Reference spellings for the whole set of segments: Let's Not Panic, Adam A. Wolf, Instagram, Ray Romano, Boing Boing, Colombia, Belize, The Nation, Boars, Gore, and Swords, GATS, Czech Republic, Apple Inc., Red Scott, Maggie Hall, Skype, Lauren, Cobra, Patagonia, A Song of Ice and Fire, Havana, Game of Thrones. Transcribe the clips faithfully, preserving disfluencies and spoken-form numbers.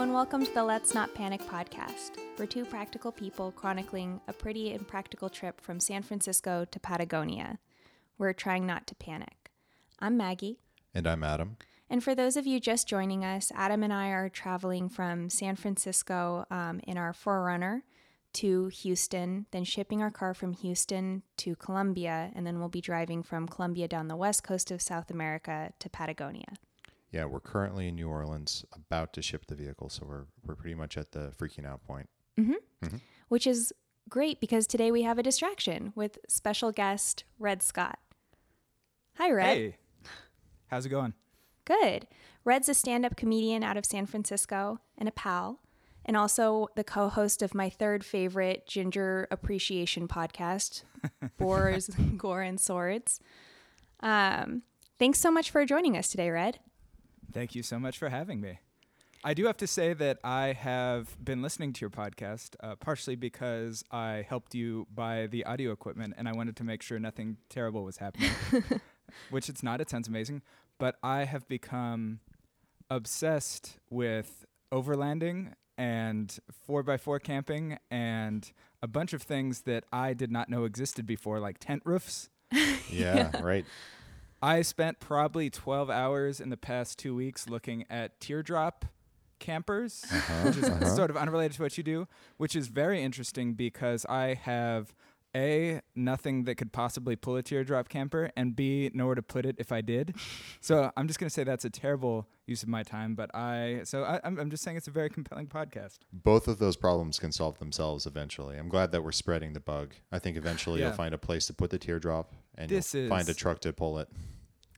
Hello and welcome to the Let's Not Panic podcast. We're two practical people chronicling a pretty impractical trip from San Francisco to Patagonia. We're trying not to panic. I'm Maggie. And I'm Adam. And for those of you just joining us, Adam and I are traveling from San Francisco um, in our four runner to Houston, then shipping our car from Houston to Colombia, and then we'll be driving from Colombia down the west coast of South America to Patagonia. Yeah, we're currently in New Orleans, about to ship the vehicle, so we're we're pretty much at the freaking out point. Mm-hmm. Mm-hmm. Which is great because today we have a distraction with special guest Red Scott. Hi, Red. Hey, how's it going? Good. Red's a stand-up comedian out of San Francisco and a pal, and also the co-host of my third favorite ginger appreciation podcast, Boars, Gore, and Swords. Um, thanks so much for joining us today, Red. Thank you so much for having me. I do have to say that I have been listening to your podcast, uh, partially because I helped you buy the audio equipment and I wanted to make sure nothing terrible was happening, which it's not. It sounds amazing. But I have become obsessed with overlanding and four by four camping and a bunch of things that I did not know existed before, like tent roofs. yeah, yeah, right. I spent probably twelve hours in the past two weeks looking at teardrop campers, uh-huh, which is uh-huh. sort of unrelated to what you do, which is very interesting because I have, A, nothing that could possibly pull a teardrop camper, and B, nowhere to put it if I did. So I'm just going to say that's a terrible use of my time, but I, so I, I'm, I'm just saying it's a very compelling podcast. Both of those problems can solve themselves eventually. I'm glad that we're spreading the bug. I think eventually yeah. you'll find a place to put the teardrop. And this you'll is, find a truck to pull it.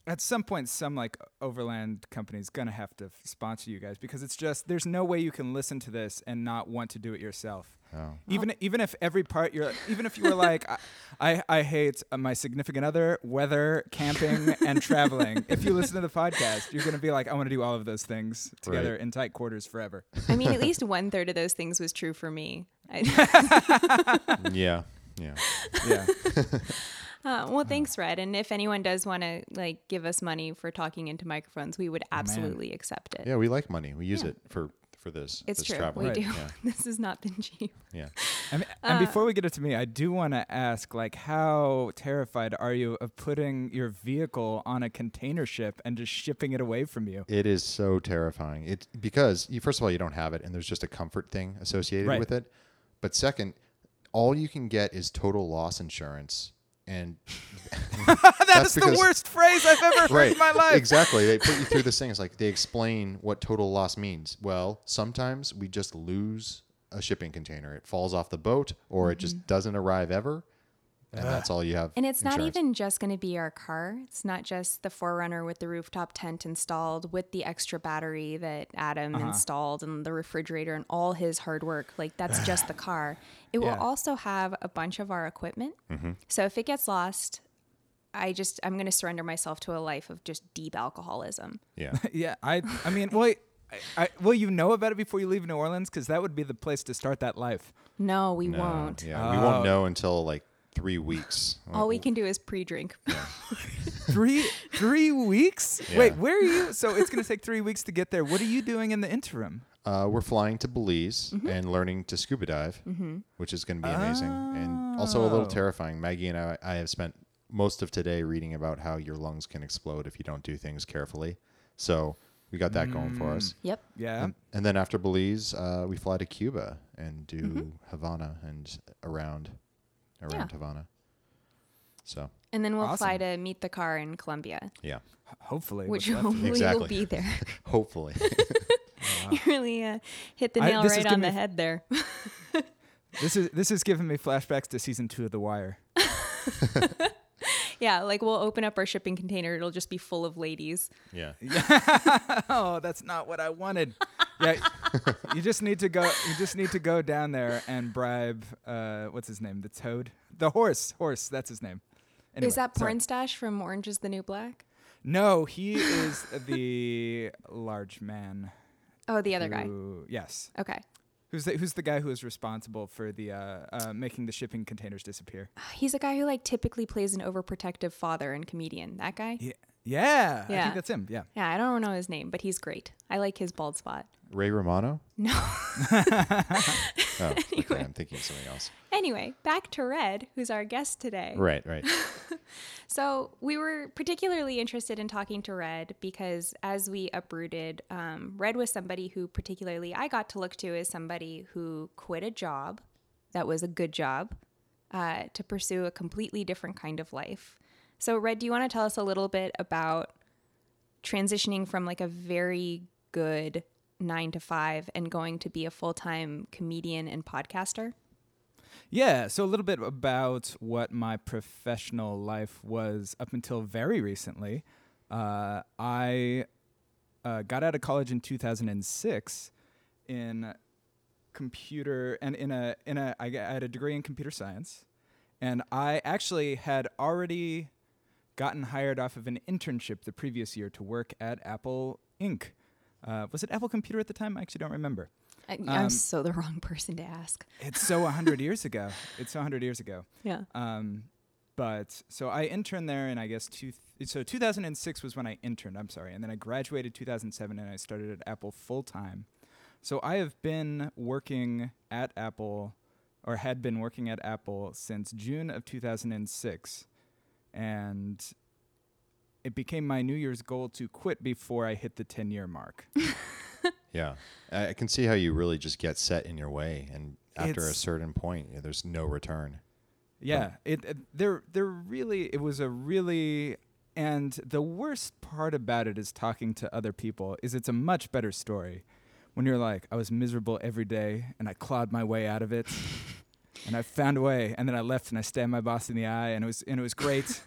At some point, some like overland company is going to have to f- sponsor you guys because it's just, there's no way you can listen to this and not want to do it yourself. Oh. Even oh. even if every part you're, even if you were like, I, I, I hate uh, my significant other, weather, camping, and traveling. If you listen to the podcast, you're going to be like, I want to do all of those things together right. in tight quarters forever. I mean, at least one third of those things was true for me. I yeah. Yeah. Yeah. Uh, well, thanks, Red. And if anyone does want to like give us money for talking into microphones, we would absolutely oh, accept it. Yeah, we like money. We use yeah. it for, for this. It's this true. Travel. We right. do. Yeah. This has not been cheap. Yeah. I mean, uh, and before we get into me, I do want to ask, like, how terrified are you of putting your vehicle on a container ship and just shipping it away from you? It is so terrifying. It's because, you, first of all, you don't have it, and there's just a comfort thing associated right. with it. But second, all you can get is total loss insurance. And that's, that's the worst phrase I've ever heard right, in my life. Exactly. They put you through this thing. It's like they explain what total loss means. Well, sometimes we just lose a shipping container. It falls off the boat or mm-hmm. it just doesn't arrive ever. And uh. that's all you have. And it's insurance. Not even just going to be our car. It's not just the four runner with the rooftop tent installed with the extra battery that Adam uh-huh. installed and the refrigerator and all his hard work. Like that's just the car. It yeah. will also have a bunch of our equipment. Mm-hmm. So if it gets lost, I just, I'm going to surrender myself to a life of just deep alcoholism. Yeah. yeah. I, I mean, well, I, I, well, you know about it before you leave New Orleans because that would be the place to start that life. No, we no, won't. Yeah, oh. We won't know until like, Three weeks. All we can do is pre-drink. Yeah. three three weeks? Yeah. Wait, where are you? So it's going to take three weeks to get there. What are you doing in the interim? Uh, we're flying to Belize mm-hmm. and learning to scuba dive, mm-hmm. which is going to be amazing. Oh. And also a little terrifying. Maggie and I, I have spent most of today reading about how your lungs can explode if you don't do things carefully. So we got that mm. going for us. Yep. Yeah. And, and then after Belize, uh, we fly to Cuba and do mm-hmm. Havana and around... around yeah. Havana. So. And then we'll awesome. fly to meet the car in Colombia. Yeah. H- hopefully. Which hopefully exactly. will be there. hopefully. Wow. You really uh, hit the nail I, right on the head there. This is this is giving me flashbacks to season two of The Wire. Yeah, like we'll open up our shipping container. It'll just be full of ladies. Yeah. Oh, that's not what I wanted. Yeah, you just need to go. You just need to go down there and bribe. Uh, what's his name? The toad. The horse. Horse. That's his name. Anyway, is that Porn Stash from Orange Is the New Black? No, he is the large man. Oh, the other who, guy. Yes. Okay. Who's the, who's the guy who is responsible for the uh, uh, making the shipping containers disappear? He's a guy who like typically plays an overprotective father and comedian. That guy. Yeah. Yeah, yeah, I think that's him. Yeah, yeah. I don't know his name, but he's great. I like his bald spot. Ray Romano? No. oh, anyway. Okay, I'm thinking of something else. Anyway, back to Red, who's our guest today. Right, right. So we were particularly interested in talking to Red because as we uprooted, um, Red was somebody who particularly I got to look to as somebody who quit a job that was a good job uh, to pursue a completely different kind of life. So Red, do you want to tell us a little bit about transitioning from like a very good nine to five and going to be a full-time comedian and podcaster? Yeah, so a little bit about what my professional life was up until very recently. Uh, I uh, got out of college in two thousand six in computer and in a in a I had a degree in computer science, and I actually had already gotten hired off of an internship the previous year to work at Apple Incorporated. Uh, was it Apple Computer at the time? I actually don't remember. I, um, I'm so the wrong person to ask. It's so one hundred years ago. It's so one hundred years ago. Yeah. Um, but so I interned there in, I guess, two th- so two thousand six was when I interned. I'm sorry. And then I graduated two thousand seven and I started at Apple full time. So I have been working at Apple or had been working at Apple since June of two thousand six. And it became my New Year's goal to quit before I hit the ten-year mark. Yeah. I, I can see how you really just get set in your way. And after it's a certain point, you know, there's no return. Yeah. It, it there there really, it was a really, and the worst part about it is talking to other people is it's a much better story when you're like, I was miserable every day and I clawed my way out of it. And I found a way, and then I left, and I stabbed my boss in the eye, and it was and it was great.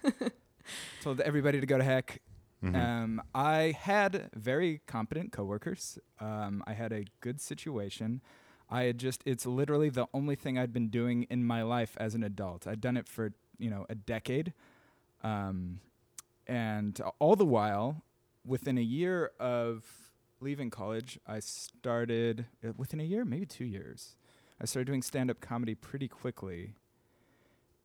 Told everybody to go to heck. Mm-hmm. Um, I had very competent coworkers. Um, I had a good situation. I had just—it's literally the only thing I'd been doing in my life as an adult. I'd done it for you know a decade, um, and all the while, within a year of leaving college, I started uh, within a year, maybe two years. I started doing stand-up comedy pretty quickly.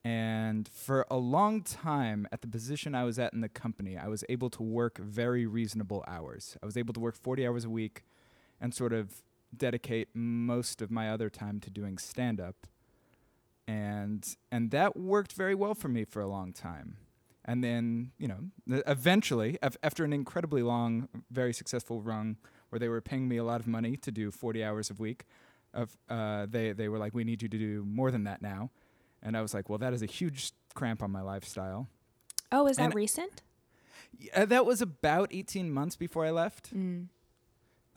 And for a long time, at the position I was at in the company, I was able to work very reasonable hours. I was able to work forty hours a week and sort of dedicate most of my other time to doing stand-up. And and that worked very well for me for a long time. And then, you know, th- eventually, af- after an incredibly long, very successful run where they were paying me a lot of money to do forty hours a week, Of uh, they they were like, we need you to do more than that now, and I was like, well, that is a huge cramp on my lifestyle. Oh, is and that recent? Yeah, that was about eighteen months before I left. Mm.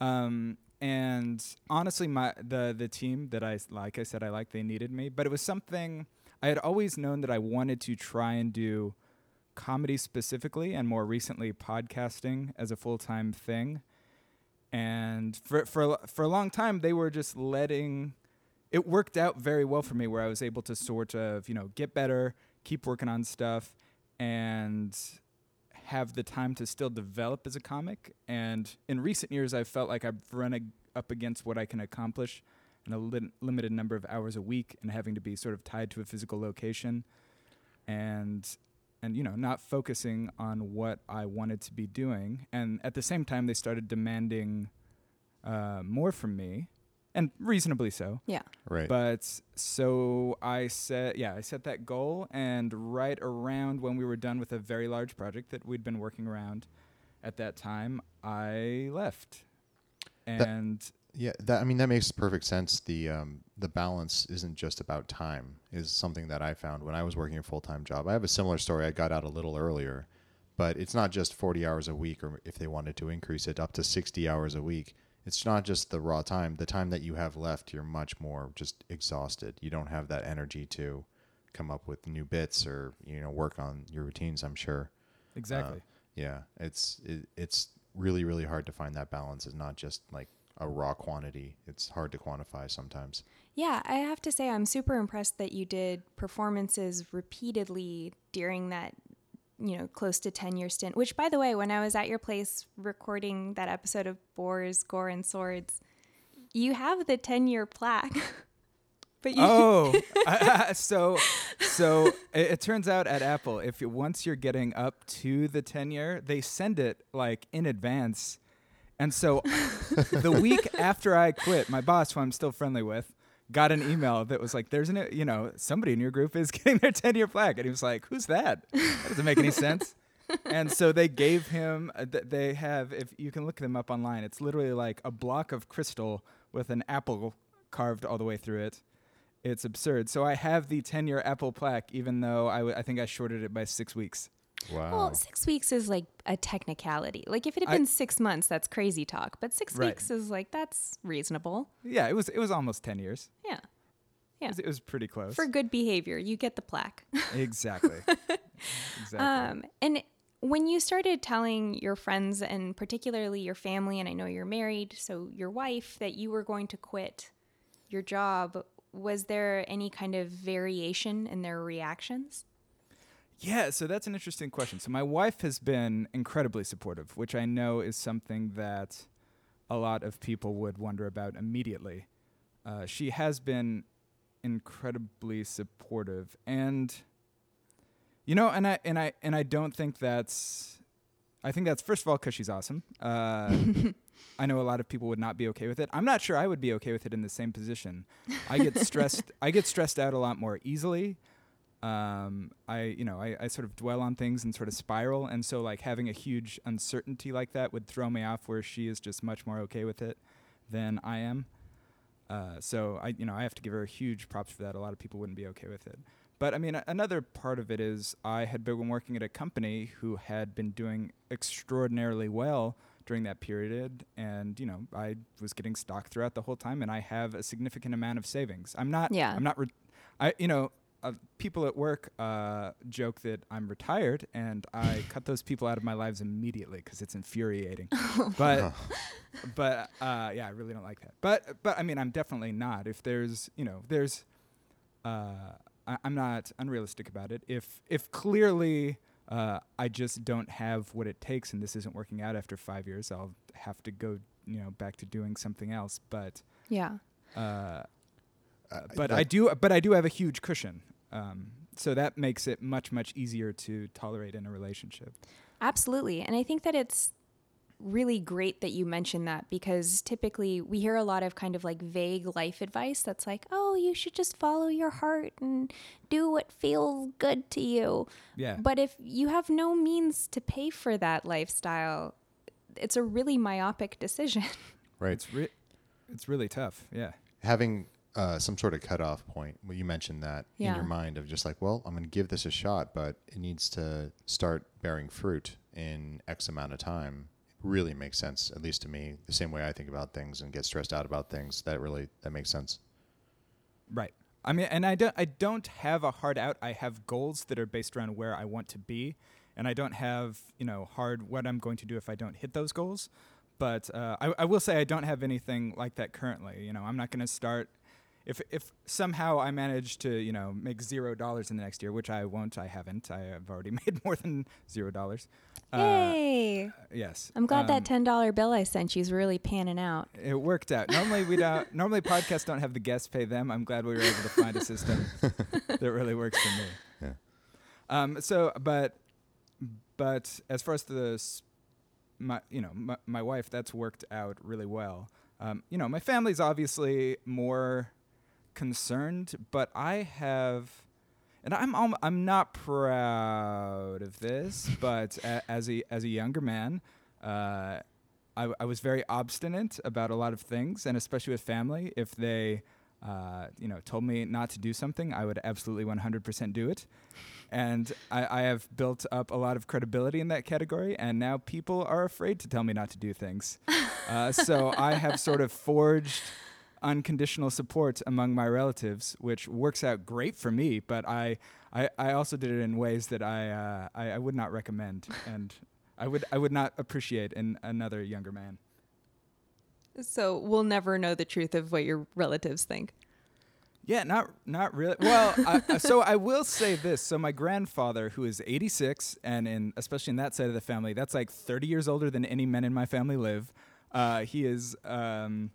Um, and honestly, my the the team that I like I said I liked, they needed me, but it was something I had always known that I wanted to try and do comedy specifically, and more recently podcasting as a full time thing. And for for for a long time, they were just letting it worked out very well for me, where I was able to sort of you know get better, keep working on stuff, and have the time to still develop as a comic. And in recent years, I've felt like I've run ag- up against what I can accomplish in a li- limited number of hours a week, and having to be sort of tied to a physical location, and. And, you know, not focusing on what I wanted to be doing. And at the same time, they started demanding uh, more from me, and reasonably so. Yeah. Right. But so I set, yeah, I set that goal. And right around when we were done with a very large project that we'd been working around at that time, I left. And... That- Yeah, that I mean that makes perfect sense. The um, the balance isn't just about time. Is something that I found when I was working a full time job. I have a similar story. I got out a little earlier, but it's not just forty hours a week, or if they wanted to increase it up to sixty hours a week. It's not just the raw time. The time that you have left, you're much more just exhausted. You don't have that energy to come up with new bits or you know work on your routines. I'm sure. Exactly. Uh, yeah, it's it, it's really really hard to find that balance. It's not just like a raw quantity. It's hard to quantify sometimes. Yeah, I have to say I'm super impressed that you did performances repeatedly during that, you know, close to ten-year stint, which, by the way, when I was at your place recording that episode of Boars, Gore, and Swords, you have the ten-year plaque But you oh, uh, so so it, it turns out at Apple, if you, once you're getting up to the tenure, they send it like in advance. And so the week after I quit, my boss, who I'm still friendly with, got an email that was like, there's an, you know, somebody in your group is getting their ten-year plaque. And he was like, who's that? That doesn't make any sense. And so they gave him, uh, th- they have, if you can look them up online, it's literally like a block of crystal with an apple carved all the way through it. It's absurd. So I have the ten-year Apple plaque, even though I, w- I think I shorted it by six weeks. Wow. Well, six weeks is like a technicality. Like if it had been I, six months, that's crazy talk. But six right. weeks is like, that's reasonable. Yeah, it was it was almost ten years. Yeah. Yeah. It was, it was pretty close. For good behavior, you get the plaque. Exactly. Exactly. Um, and when you started telling your friends and particularly your family, and I know you're married, so your wife, that you were going to quit your job, was there any kind of variation in their reactions? Yeah, so that's an interesting question. So my wife has been incredibly supportive, which I know is something that a lot of people would wonder about immediately. Uh, she has been incredibly supportive, and you know, and I and I and I don't think that's. I think that's first of all because she's awesome. Uh, I know a lot of people would not be okay with it. I'm not sure I would be okay with it in the same position. I get stressed. I get stressed out a lot more easily. Um, I, you know, I, I sort of dwell on things and sort of spiral. And so like having a huge uncertainty like that would throw me off, where she is just much more okay with it than I am. Uh, so I, you know, I have to give her huge props for that. A lot of people wouldn't be okay with it. But I mean, a- another part of it is I had been working at a company who had been doing extraordinarily well during that period. And, you know, I was getting stock throughout the whole time, and I have a significant amount of savings. I'm not, yeah. I'm not, re- I, you know, Uh, people at work uh, joke that I'm retired, and I cut those people out of my lives immediately because it's infuriating. but, oh. but uh, yeah, I really don't like that. But, but I mean, I'm definitely not. If there's, you know, there's, uh, I, I'm not unrealistic about it. If, if clearly uh, I just don't have what it takes, and this isn't working out after five years, I'll have to go, you know, back to doing something else. But yeah, uh, uh, but I do, but I do have a huge cushion. Um, so that makes it much, much easier to tolerate in a relationship. Absolutely. And I think that it's really great that you mentioned that, because typically we hear a lot of kind of like vague life advice that's like, oh, you should just follow your heart and do what feels good to you. Yeah. But if you have no means to pay for that lifestyle, it's a really myopic decision. Right. It's, re- it's really tough. Yeah. Having... Uh, some sort of cutoff point. Well, you mentioned that yeah. in your mind of just like, well, I'm going to give this a shot, but it needs to start bearing fruit in X amount of time. It really makes sense, at least to me, the same way I think about things and get stressed out about things. That really, that makes sense. Right. I mean, and I don't, I don't have a hard out. I have goals that are based around where I want to be, and I don't have, you know, hard what I'm going to do if I don't hit those goals. But uh, I, I will say I don't have anything like that currently. You know, I'm not going to start... If if somehow I manage to, you know, make zero dollars in the next year, which I won't, I haven't. I have already made more than zero dollars. Yay! Uh, yes. I'm glad um, that ten dollar bill I sent you is really panning out. It worked out. Normally we don't. Normally podcasts don't have the guests pay them. I'm glad we were able to find a system that really works for me. Yeah. Um. So, but, but as far as the, my, you know, my, my wife, that's worked out really well. Um. You know, my family's obviously more concerned, but I have, and I'm um, I'm not proud of this, but a, as a as a younger man, uh, I, I was very obstinate about a lot of things, and especially with family. If they, uh, you know, told me not to do something, I would absolutely one hundred percent do it, and I, I have built up a lot of credibility in that category. And now people are afraid to tell me not to do things, uh, so I have sort of forged unconditional support among my relatives, which works out great for me, but I I, I also did it in ways that I, uh, I I would not recommend, and I would I would not appreciate in another younger man. So we'll never know the truth of what your relatives think. Yeah, not not really. Well, I, so I will say this. So my grandfather, who is eighty-six, and in especially in that side of the family, that's like thirty years older than any men in my family live. Uh, he is. Um,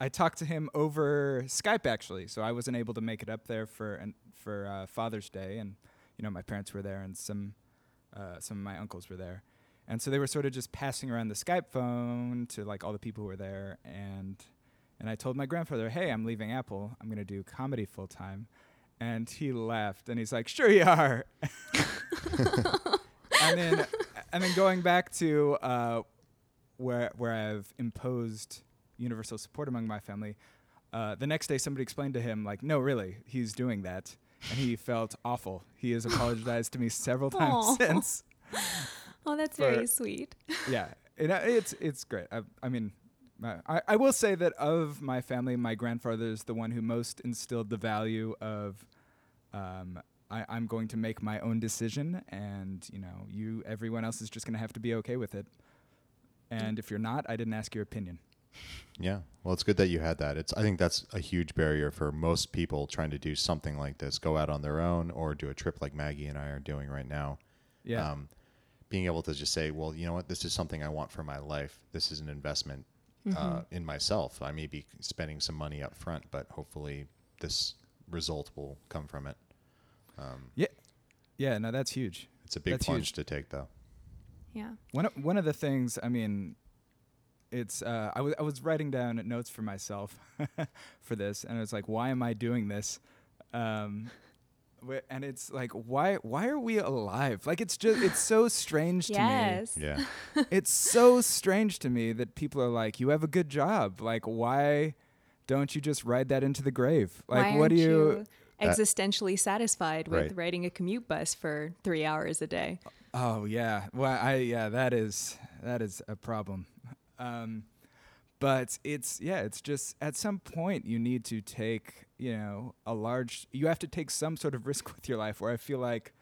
I talked to him over Skype, actually, so I wasn't able to make it up there for an, for uh, Father's Day, and you know my parents were there, and some uh, some of my uncles were there, and so they were sort of just passing around the Skype phone to like all the people who were there, and and I told my grandfather, hey, I'm leaving Apple, I'm gonna do comedy full time, and he laughed, and he's like, sure you are, and then and then going back to uh, where where I've imposed universal support among my family. Uh, the next day, somebody explained to him, like, no, really, he's doing that. And he felt awful. He has apologized to me several times Aww. since. Oh, that's but very sweet. Yeah, it, uh, it's it's great. I, I mean, I, I will say that of my family, my grandfather is the one who most instilled the value of um, I, I'm going to make my own decision. And, you know, you, everyone else is just going to have to be okay with it. And if you're not, I didn't ask your opinion. Yeah. Well, it's good that you had that. It's I think that's a huge barrier for most people trying to do something like this, go out on their own or do a trip like Maggie and I are doing right now. Yeah. Um, being able to just say, well, you know what? This is something I want for my life. This is an investment mm-hmm. uh, in myself. I may be spending some money up front, but hopefully this result will come from it. Um, yeah. Yeah. No, that's huge. It's a big that's plunge huge. to take, though. Yeah. One of, one of the things, I mean... It's uh, I, w- I was writing down notes for myself for this, and I was like, why am I doing this? Um, wh- and it's like, why why are we alive? Like, it's just it's so strange to yes. me. Yeah. It's so strange to me that people are like, you have a good job. Like, why don't you just ride that into the grave? Like, why what do you, you existentially satisfied with right. riding a commute bus for three hours a day? Oh yeah, well I yeah that is that is a problem. Um, but it's, yeah, it's just at some point you need to take, you know, a large, you have to take some sort of risk with your life where I feel like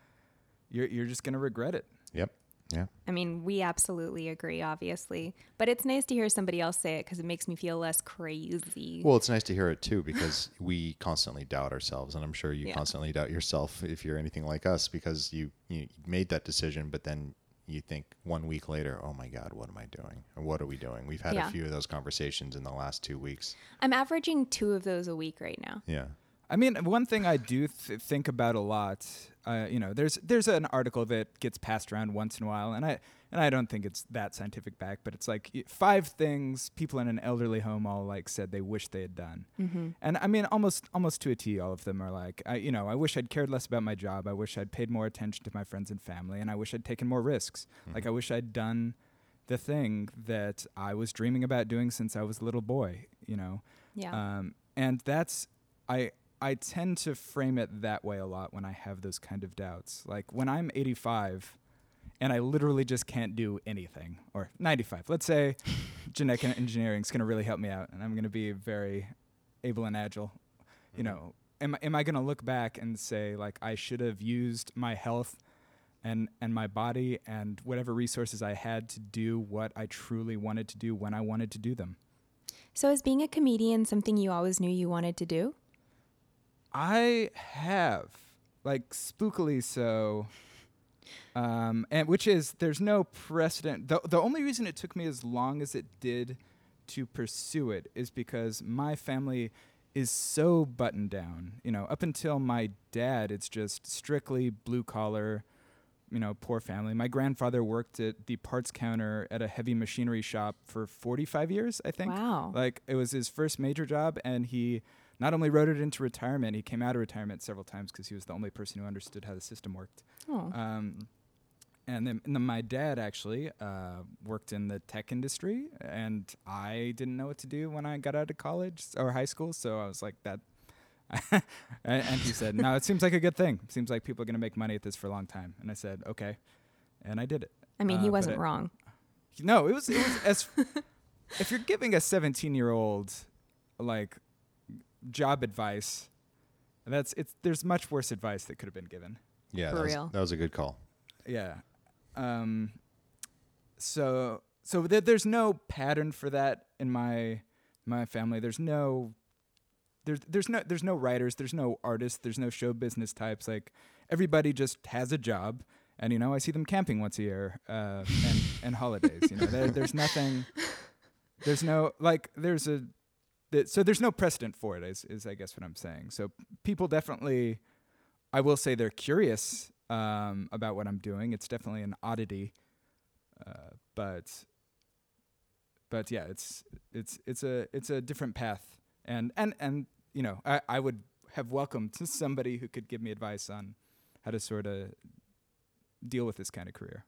you're, you're just going to regret it. Yep. Yeah. I mean, we absolutely agree, obviously, but it's nice to hear somebody else say it because it makes me feel less crazy. Well, it's nice to hear it too, because we constantly doubt ourselves, and I'm sure you yeah. constantly doubt yourself if you're anything like us, because you, you made that decision, but then you think one week later, oh my God, what am I doing? Or what are we doing? We've had yeah. a few of those conversations in the last two weeks. I'm averaging two of those a week right now. Yeah. I mean, one thing I do th- think about a lot, uh, you know, there's there's an article that gets passed around once in a while, and I and I don't think it's that scientific back, but it's like five things people in an elderly home all like said they wish they had done. Mm-hmm. And I mean, almost almost to a T, all of them are like, I, you know, I wish I'd cared less about my job. I wish I'd paid more attention to my friends and family, and I wish I'd taken more risks. Mm-hmm. Like I wish I'd done the thing that I was dreaming about doing since I was a little boy, you know? Yeah. Um, and that's, I... I tend to frame it that way a lot when I have those kind of doubts. Like when I'm eighty-five and I literally just can't do anything, or ninety-five, let's say genetic engineering is going to really help me out and I'm going to be very able and agile. Mm-hmm. You know, am, am I going to look back and say like, I should have used my health and, and my body and whatever resources I had to do what I truly wanted to do when I wanted to do them? So is being a comedian something you always knew you wanted to do? I have, like, spookily so, um, and which is, there's no precedent. The, the only reason it took me as long as it did to pursue it is because my family is so buttoned down. You know, up until my dad, it's just strictly blue-collar, you know, poor family. My grandfather worked at the parts counter at a heavy machinery shop for forty-five years, I think. Wow. Like, it was his first major job, and he... not only rode it into retirement, he came out of retirement several times because he was the only person who understood how the system worked. Oh. Um, and, then, and then my dad actually uh, worked in the tech industry, and I didn't know what to do when I got out of college or high school, so I was like, that... and he said, no, it seems like a good thing. It seems like people are going to make money at this for a long time. And I said, okay, and I did it. I mean, uh, he wasn't wrong. It, no, it was... It was as f- if you're giving a seventeen-year-old, like... job advice, that's it's there's much worse advice that could have been given. Yeah, for real. That was a good call. Yeah. Um so so th- there's no pattern for that in my my family. There's no there's there's no there's no writers, there's no artists, there's no show business types. Like everybody just has a job, and you know, I see them camping once a year uh and and holidays, you know. There, there's nothing there's no like there's a the, so there's no precedent for it, is, is I guess what I'm saying. So people definitely, I will say they're curious um, about what I'm doing. It's definitely an oddity, uh, but but yeah, it's it's it's a it's a different path, and and and you know, I, I would have welcomed somebody who could give me advice on how to sort of deal with this kind of career.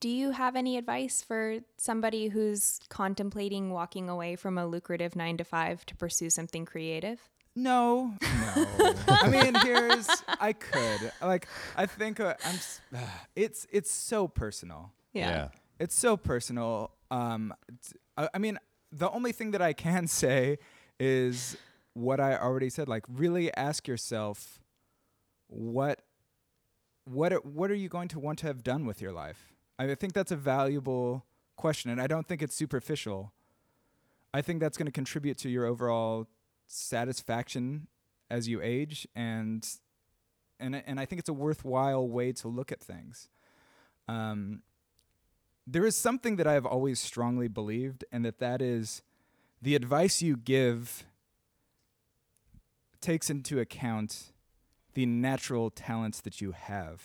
Do you have any advice for somebody who's contemplating walking away from a lucrative nine to five to pursue something creative? No, no. I mean, here's, I could, like, I think uh, I'm, uh, it's, it's so personal. Yeah. yeah. It's so personal. Um, I, I mean, the only thing that I can say is what I already said, like, really ask yourself what, what, what are you going to want to have done with your life? I think that's a valuable question, and I don't think it's superficial. I think that's going to contribute to your overall satisfaction as you age, and and and I think it's a worthwhile way to look at things. Um, there is something that I have always strongly believed, and that that is the advice you give takes into account the natural talents that you have.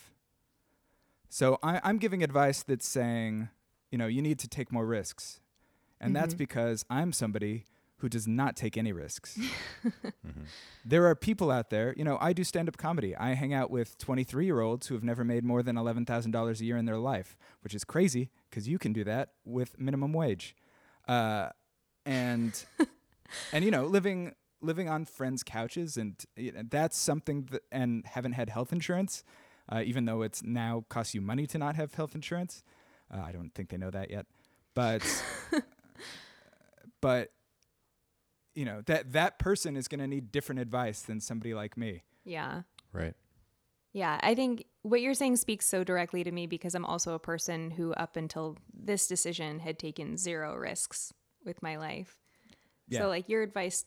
So I, I'm giving advice that's saying, you know, you need to take more risks. And mm-hmm. that's because I'm somebody who does not take any risks. mm-hmm. There are people out there, you know, I do stand-up comedy. I hang out with twenty-three-year-olds who have never made more than eleven thousand dollars a year in their life, which is crazy because you can do that with minimum wage. Uh, and, and you know, living living on friends' couches, and you know, that's something that, and haven't had health insurance. Uh, even though it's now costs you money to not have health insurance, uh, I don't think they know that yet. But, but you know that that person is going to need different advice than somebody like me. Yeah. Right. Yeah, I think what you're saying speaks so directly to me because I'm also a person who, up until this decision, had taken zero risks with my life. Yeah. So, like your advice,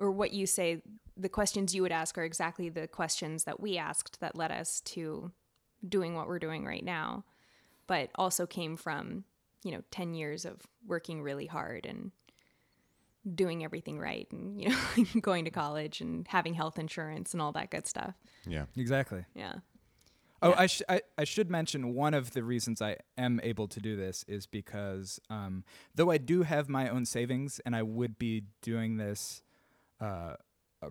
or what you say. The questions you would ask are exactly the questions that we asked that led us to doing what we're doing right now, but also came from, you know, ten years of working really hard and doing everything right and, you know, going to college and having health insurance and all that good stuff. Yeah, exactly. Yeah. Oh, yeah. I, sh- I, I should mention one of the reasons I am able to do this is because um, though I do have my own savings and I would be doing this uh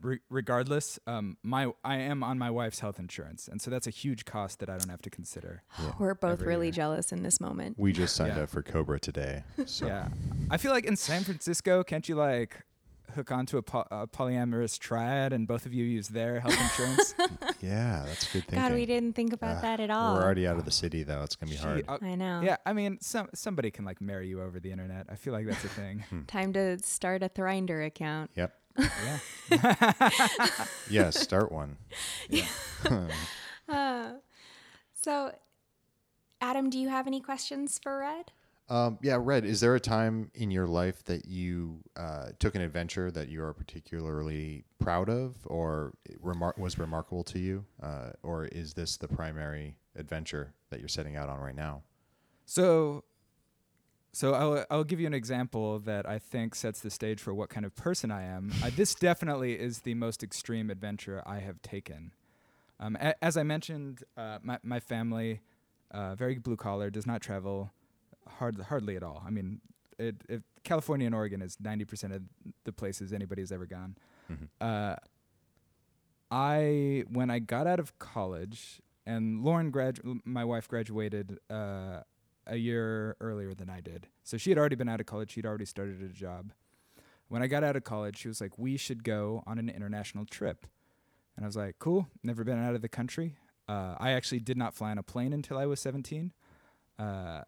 Re- regardless, um, my I am on my wife's health insurance, and so that's a huge cost that I don't have to consider. Yeah. We're both Every really year. jealous in this moment. We just signed yeah. up for Cobra today. So. Yeah, I feel like in San Francisco, can't you like hook onto a, po- a polyamorous triad, and both of you use their health insurance? Yeah, that's good thinking. God, we didn't think about uh, that at all. We're already out of the city, though. It's gonna be she, hard. Uh, I know. Yeah, I mean, some somebody can like marry you over the internet. I feel like that's a thing. hmm. Time to start a Thrinder account. Yep. yeah. yeah, start one. Yeah. uh, so, Adam, do you have any questions for Red? Um, yeah, Red, is there a time in your life that you uh, took an adventure that you are particularly proud of or remar- was remarkable to you? Uh, or is this the primary adventure that you're setting out on right now? So... So I'll, I'll give you an example that I think sets the stage for what kind of person I am. Uh, this definitely is the most extreme adventure I have taken. Um, a- as I mentioned, uh, my, my family, uh, very blue collar, does not travel hard, hardly at all. I mean, it, it, California and Oregon is ninety percent of the places anybody's ever gone. Mm-hmm. Uh, I when I got out of college, and Lauren, gradu- my wife, graduated uh a year earlier than I did. So she had already been out of college. She'd already started a job. When I got out of college, she was like, we should go on an international trip. And I was like, cool. Never been out of the country. Uh, I actually did not fly on a plane until I was seventeen. Uh,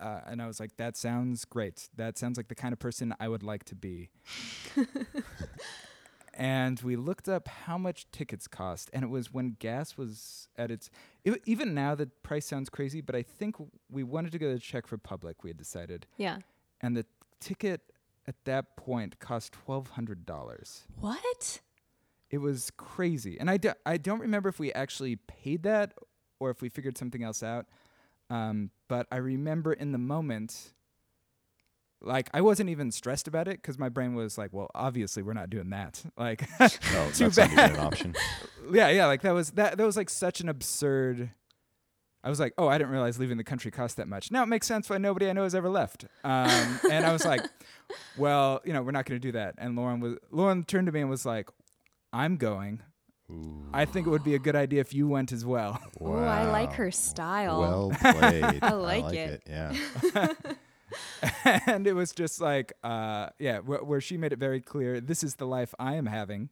uh, and I was like, that sounds great. That sounds like the kind of person I would like to be. And we looked up how much tickets cost, and it was when gas was at its... It, even now, the price sounds crazy, but I think we wanted to go to the Czech Republic, we had decided. Yeah. And the ticket at that point cost twelve hundred dollars. What? It was crazy. And I, do, I don't remember if we actually paid that or if we figured something else out, um, but I remember in the moment like, I wasn't even stressed about it because my brain was like, well, obviously we're not doing that. Like, no, too that's bad. Not even an option. yeah, yeah. Like that was that. That was like such an absurd. I was like, oh, I didn't realize leaving the country cost that much. Now it makes sense why nobody I know has ever left. Um, and I was like, well, you know, we're not going to do that. And Lauren was Lauren turned to me and was like, I'm going. Ooh. I think it would be a good idea if you went as well. Wow. Oh, I like her style. Well played. I, like I like it. it. Yeah. And it was just like, uh, yeah, wh- where she made it very clear, this is the life I am having,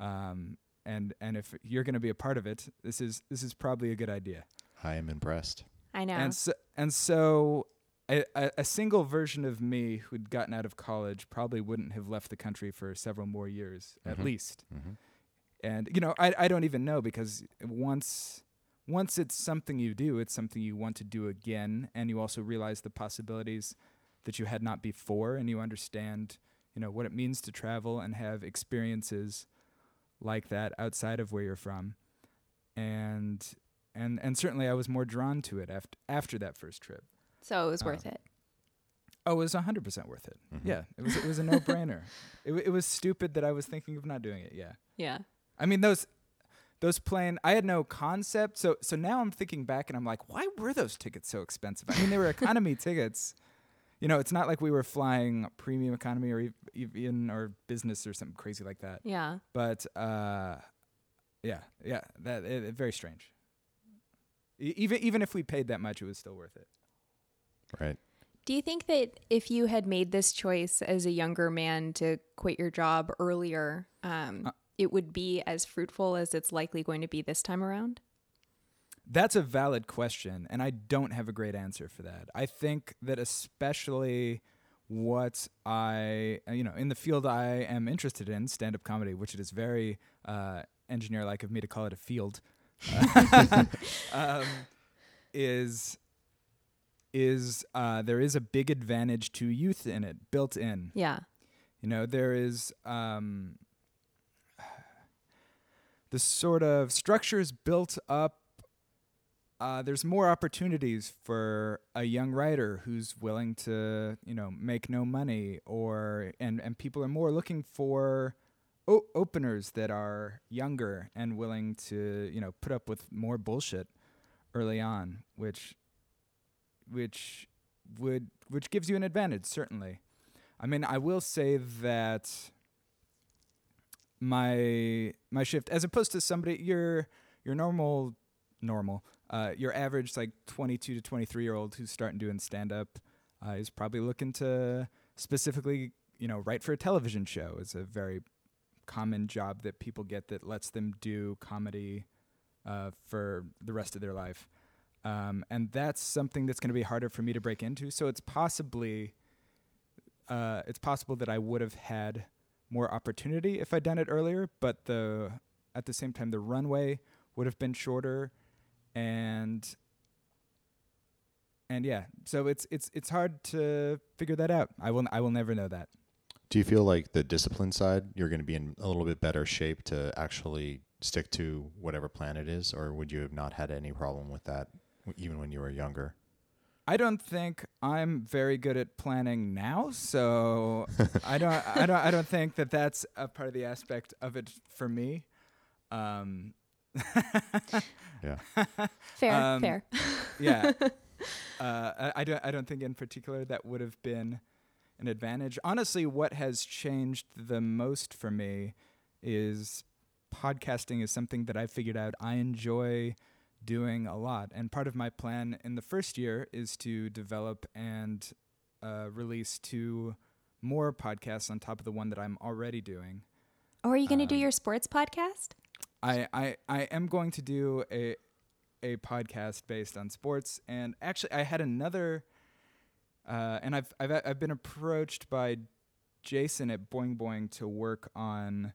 um, and and if you're going to be a part of it, this is this is probably a good idea. I am impressed. I know. And so, and so a, a, a single version of me who'd gotten out of college probably wouldn't have left the country for several more years, mm-hmm. at least. Mm-hmm. And, you know, I I don't even know because once once it's something you do, it's something you want to do again. And you also realize the possibilities that you had not before. And you understand, you know, what it means to travel and have experiences like that outside of where you're from. And and and certainly I was more drawn to it after, after that first trip. So it was um, worth it. Oh, it was one hundred percent worth it. Mm-hmm. Yeah, it was it was a no-brainer. It w- it was stupid that I was thinking of not doing it. Yeah. Yeah. I mean, those those plane, I had no concept. So so now I'm thinking back and I'm like, why were those tickets so expensive? I mean, they were economy tickets. You know, it's not like we were flying premium economy or ev- even or business or something crazy like that. Yeah. But uh, yeah, yeah, that it, it, very strange. E- even even if we paid that much, it was still worth it. Right. Do you think that if you had made this choice as a younger man to quit your job earlier, um, uh, it would be as fruitful as it's likely going to be this time around? That's a valid question, and I don't have a great answer for that. I think that especially what I, you know, in the field I am interested in, stand-up comedy, which it is very uh, engineer-like of me to call it a field, um, is... is uh, there is a big advantage to youth in it, built in. Yeah. You know, there is um, the sort of structures built up. Uh, there's more opportunities for a young writer who's willing to, you know, make no money or, and, and people are more looking for o- openers that are younger and willing to, you know, put up with more bullshit early on, which... which would which gives you an advantage, certainly. I mean, I will say that my my shift, as opposed to somebody your your normal normal uh, your average like twenty-two to twenty-three year old who's starting doing stand up, uh, is probably looking to specifically, you know, write for a television show. It's a very common job that people get that lets them do comedy uh, for the rest of their life. Um, and that's something that's going to be harder for me to break into. So it's possibly, uh, it's possible that I would have had more opportunity if I'd done it earlier. But the at the same time, the runway would have been shorter, and and yeah. So it's it's it's hard to figure that out. I will n- I will never know that. Do you feel like the discipline side, you're going to be in a little bit better shape to actually stick to whatever plan it is, or would you have not had any problem with that? Even when you were younger? I don't think I'm very good at planning now, so I don't, I don't, I don't think that that's a part of the aspect of it for me. Um, yeah, fair, um, fair. Yeah, uh, I, I don't, I don't think in particular that would have been an advantage. Honestly, what has changed the most for me is podcasting is something that I figured out I enjoy doing a lot, and part of my plan in the first year is to develop and uh, release two more podcasts on top of the one that I'm already doing. Oh, are you going to um, do your sports podcast? I, I I am going to do a a podcast based on sports, and actually I had another, uh, and I've I've I've been approached by Jason at Boing Boing to work on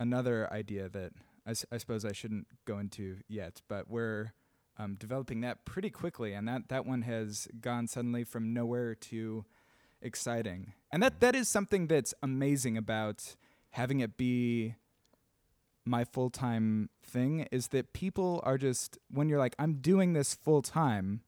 another idea that. I, s- I suppose I shouldn't go into yet, but we're um, developing that pretty quickly, and that, that one has gone suddenly from nowhere to exciting. And that, that is something that's amazing about having it be my full-time thing, is that people are just, when you're like, I'm doing this full-time,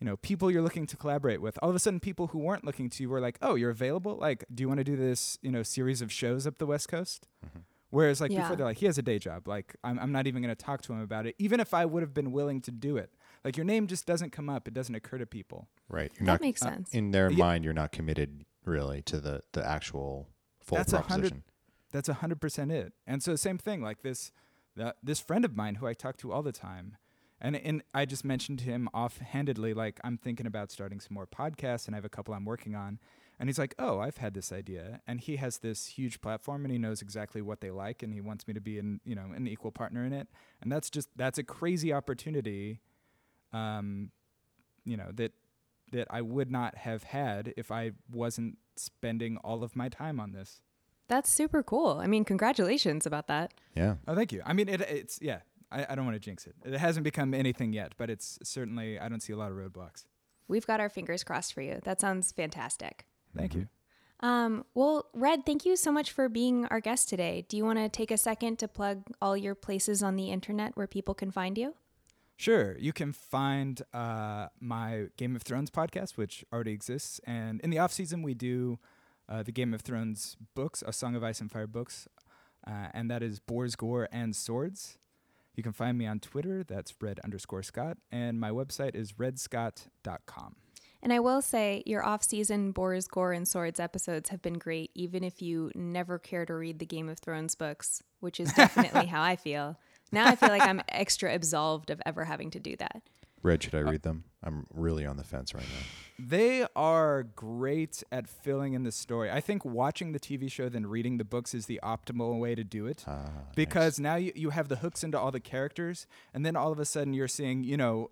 you know, people you're looking to collaborate with. All of a sudden, people who weren't looking to you were like, oh, you're available? Like, do you want to do this, you know, series of shows up the West Coast? Mm-hmm. Whereas, like, yeah. before, they're like, he has a day job. Like, I'm, I'm not even going to talk to him about it, even if I would have been willing to do it. Like, your name just doesn't come up. It doesn't occur to people. Right. You're that not, makes uh, sense. In their yeah. mind, you're not committed, really, to the, the actual full that's proposition. That's one hundred percent it. And so, same thing. Like, this the, this friend of mine who I talk to all the time, and and I just mentioned to him offhandedly, like, I'm thinking about starting some more podcasts, and I have a couple I'm working on. And he's like, oh, I've had this idea. And he has this huge platform, and he knows exactly what they like, and he wants me to be an, you know, an equal partner in it. And that's just, that's a crazy opportunity, um, you know, that that I would not have had if I wasn't spending all of my time on this. That's super cool. I mean, congratulations about that. Yeah. Oh, thank you. I mean, it, it's, yeah, I, I don't want to jinx it. It hasn't become anything yet, but it's certainly, I don't see a lot of roadblocks. We've got our fingers crossed for you. That sounds fantastic. Thank you. Um, well, Red, thank you so much for being our guest today. Do you want to take a second to plug all your places on the internet where people can find you? Sure. You can find uh, my Game of Thrones podcast, which already exists. And in the off season, we do uh, the Game of Thrones books, A Song of Ice and Fire books. Uh, and that is Boars, Gore, and Swords. You can find me on Twitter. That's Red underscore Scott. And my website is red scott dot com. And I will say your off-season Boars, Gore, and Swords episodes have been great, even if you never care to read the Game of Thrones books, which is definitely how I feel. Now I feel like I'm extra absolved of ever having to do that. Red, should I read them? I'm really on the fence right now. They are great at filling in the story. I think watching the T V show then reading the books is the optimal way to do it. Ah, because nice. Now you, you have the hooks into all the characters, and then all of a sudden you're seeing, you know,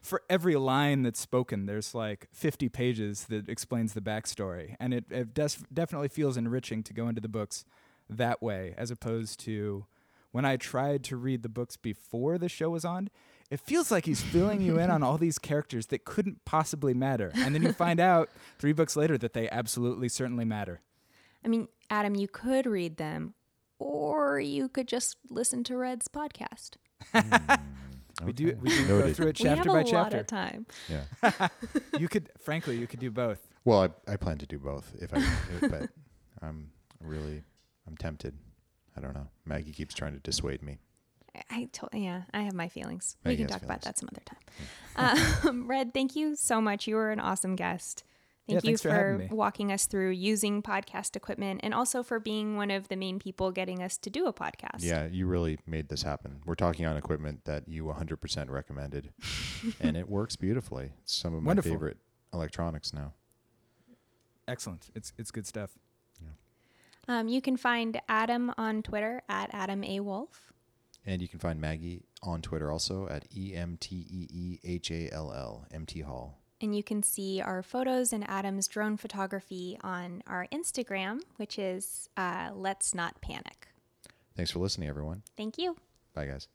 for every line that's spoken, there's like fifty pages that explains the backstory. And it, it def- definitely feels enriching to go into the books that way, as opposed to when I tried to read the books before the show was on. It feels like he's filling you in on all these characters that couldn't possibly matter. And then you find out three books later that they absolutely certainly matter. I mean, Adam, you could read them, or you could just listen to Red's podcast. Mm, we okay. do we do Noted. Go through it chapter by chapter. We have a lot of time. Yeah. You could, frankly, you could do both. Well, I, I plan to do both if I can do it, but I'm really, I'm tempted. I don't know. Maggie keeps trying to dissuade me. I told, yeah, I have my feelings. We can talk about that some other time. Um, Red, thank you so much. You were an awesome guest. Thank yeah, you for, for walking us through using podcast equipment, and also for being one of the main people getting us to do a podcast. Yeah, you really made this happen. We're talking on equipment that you one hundred percent recommended, and it works beautifully. It's some of my Wonderful. favorite electronics now. Excellent. It's it's good stuff. Yeah. Um, you can find Adam on Twitter at Adam A. Wolf. And you can find Maggie on Twitter also at E M T E E H A L L, M T Hall. And you can see our photos and Adam's drone photography on our Instagram, which is uh, Let's Not Panic. Thanks for listening, everyone. Thank you. Bye, guys.